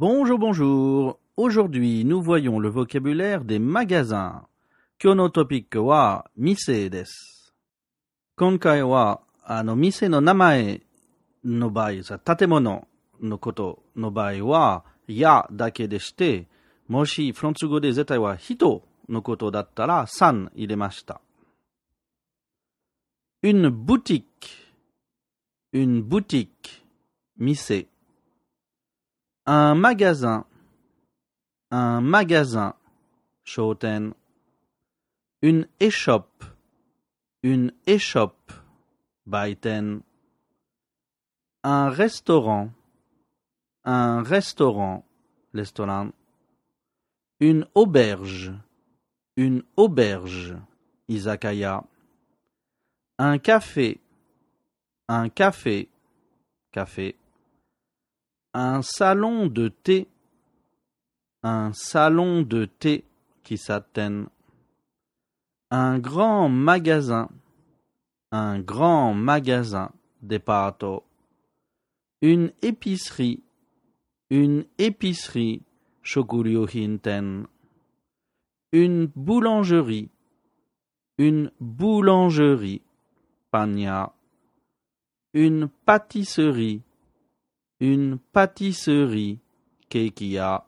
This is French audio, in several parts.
Bonjour, bonjour. Aujourd'hui, nous voyons le vocabulaire des magasins. Kyono topikku wa mise desu. Konkai wa ano mise no namae no baai sa tatemono no koto no baai wa ya dake de shite, moshi frantsugo de zetai wa hito no koto dattara san iremashita. Une boutique. Une boutique. Mise. Un magasin. Un magasin. Shoten. Une échoppe. Une échoppe. Baiten. Un restaurant. Un restaurant. Restaurant. Une auberge. Une auberge. Izakaya. Un café. Un café. Café. Un salon de thé. Un salon de thé qui s'attend. Un grand magasin. Un grand magasin. Departo. Une épicerie. Une épicerie. Shokuryuhinten. Une boulangerie. Une boulangerie. Panya. Une pâtisserie. Une pâtisserie, keikiya.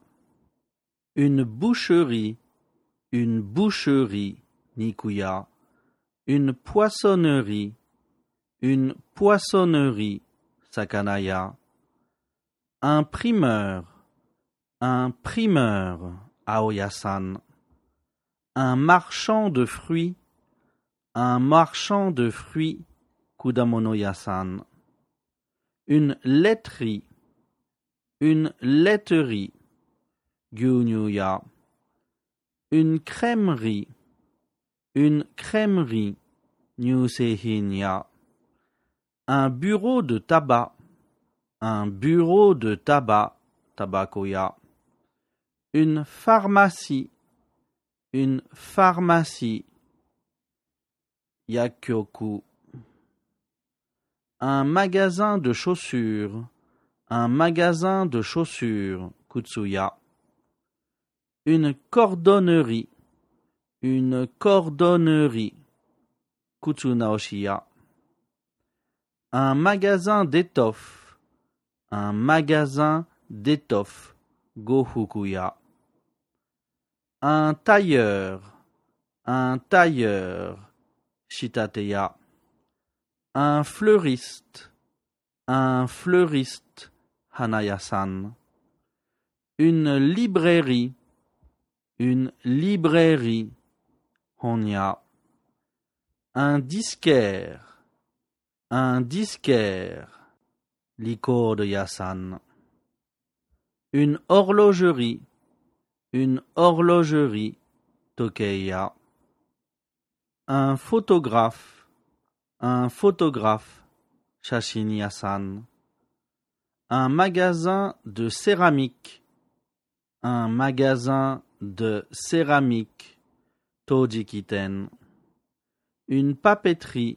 Une boucherie, une boucherie, nikuya. Une poissonnerie, une poissonnerie, sakanaya. Un primeur, aoyasan. Un marchand de fruits, un marchand de fruits, kudamonoyasan. Une laiterie. Une laiterie. Gyunyuya. Une crèmerie. Une crèmerie. Nyusehinya. Un bureau de tabac. Un bureau de tabac. Tabakoya. Une pharmacie. Une pharmacie. Yakyoku. Un magasin de chaussures. Un magasin de chaussures. Kutsuya. Une cordonnerie. Une cordonnerie. Kutsunaoshiya. Un magasin d'étoffes. Un magasin d'étoffes. Gofukuya. Un tailleur. Un tailleur. Shitateya. Un fleuriste. Un fleuriste. Hanayasan. Une librairie. Une librairie. Honya. Un disquaire. Un disquaire. Likodoyasan. Une horlogerie. Une horlogerie. Tokeya. Un photographe. Un photographe, Shashiniya-san. Un magasin de céramique. Un magasin de céramique, Tojikiten. Une papeterie.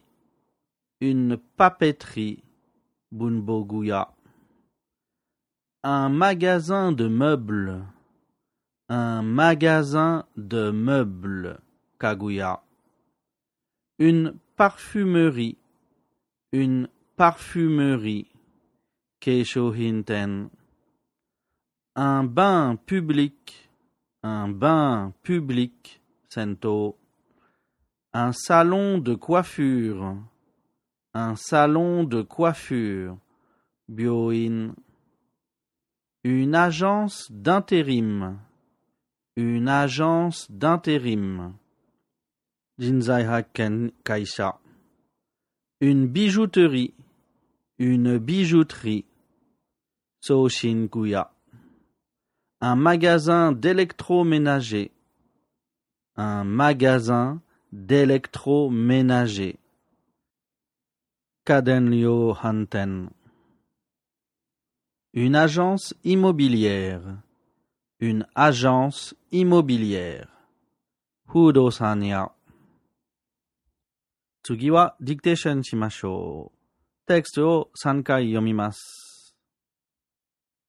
Une papeterie, Bunboguya. Un magasin de meubles. Un magasin de meubles, Kaguya. Une parfumerie. Une parfumerie. Keishohinten. Un bain public. Un bain public. Sento. Un salon de coiffure. Un salon de coiffure. Byoin. Une agence d'intérim. Une agence d'intérim. Jinzai Hakken Kaisha. Une bijouterie. Une bijouterie. Soshinkuya. Un magasin d'électroménager. Un magasin d'électroménager. Kadenryo Hanten. Une agence immobilière. Une agence immobilière. Hudosanya. 次はディクテーションしましょう。テクストを3回読みます。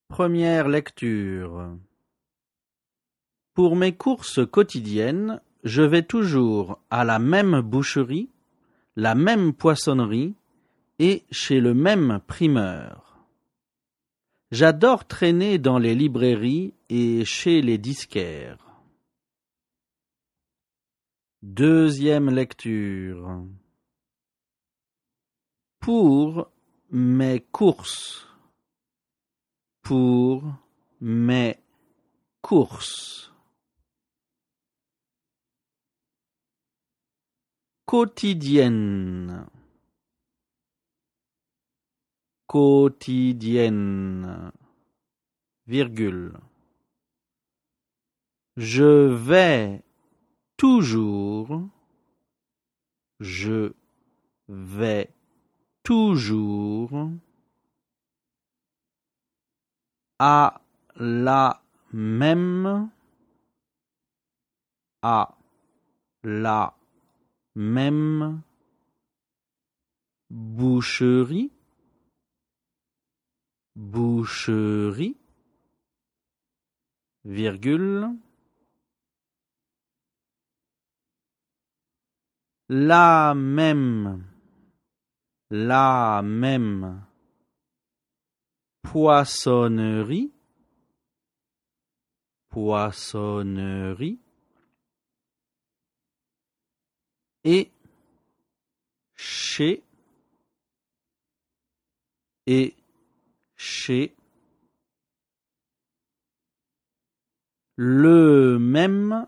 Première lecture. Pour mes courses quotidiennes, je vais toujours à la même boucherie, la même poissonnerie et chez le même primeur. J'adore traîner dans les librairies et chez les disquaires. Deuxième lecture. Pour mes courses. Pour mes courses. Quotidienne. Quotidienne. Virgule. Je vais toujours. Je vais toujours à la même. À la même boucherie. Boucherie, virgule, la même poissonnerie, poissonnerie et chez le même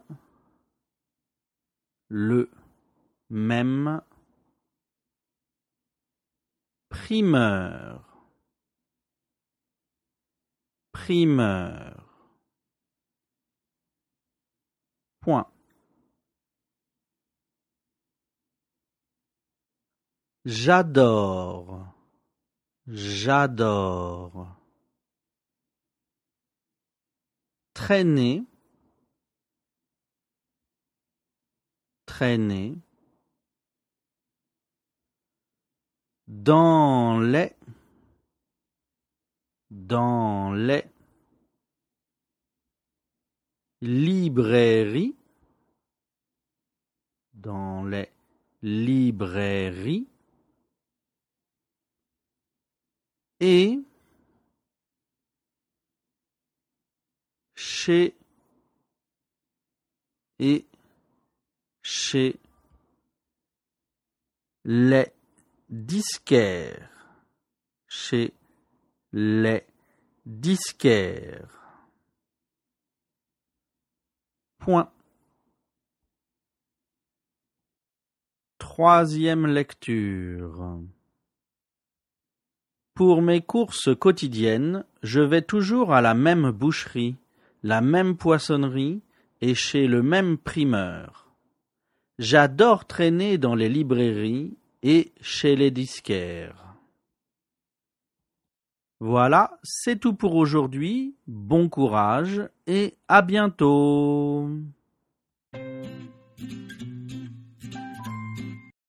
primeur. Point. J'adore traîner dans les librairies, et chez les disquaires, Point. Troisième lecture. Pour mes courses quotidiennes, je vais toujours à la même boucherie, la même poissonnerie et chez le même primeur. J'adore traîner dans les librairies et chez les disquaires. Voilà, c'est tout pour aujourd'hui. Bon courage et à bientôt.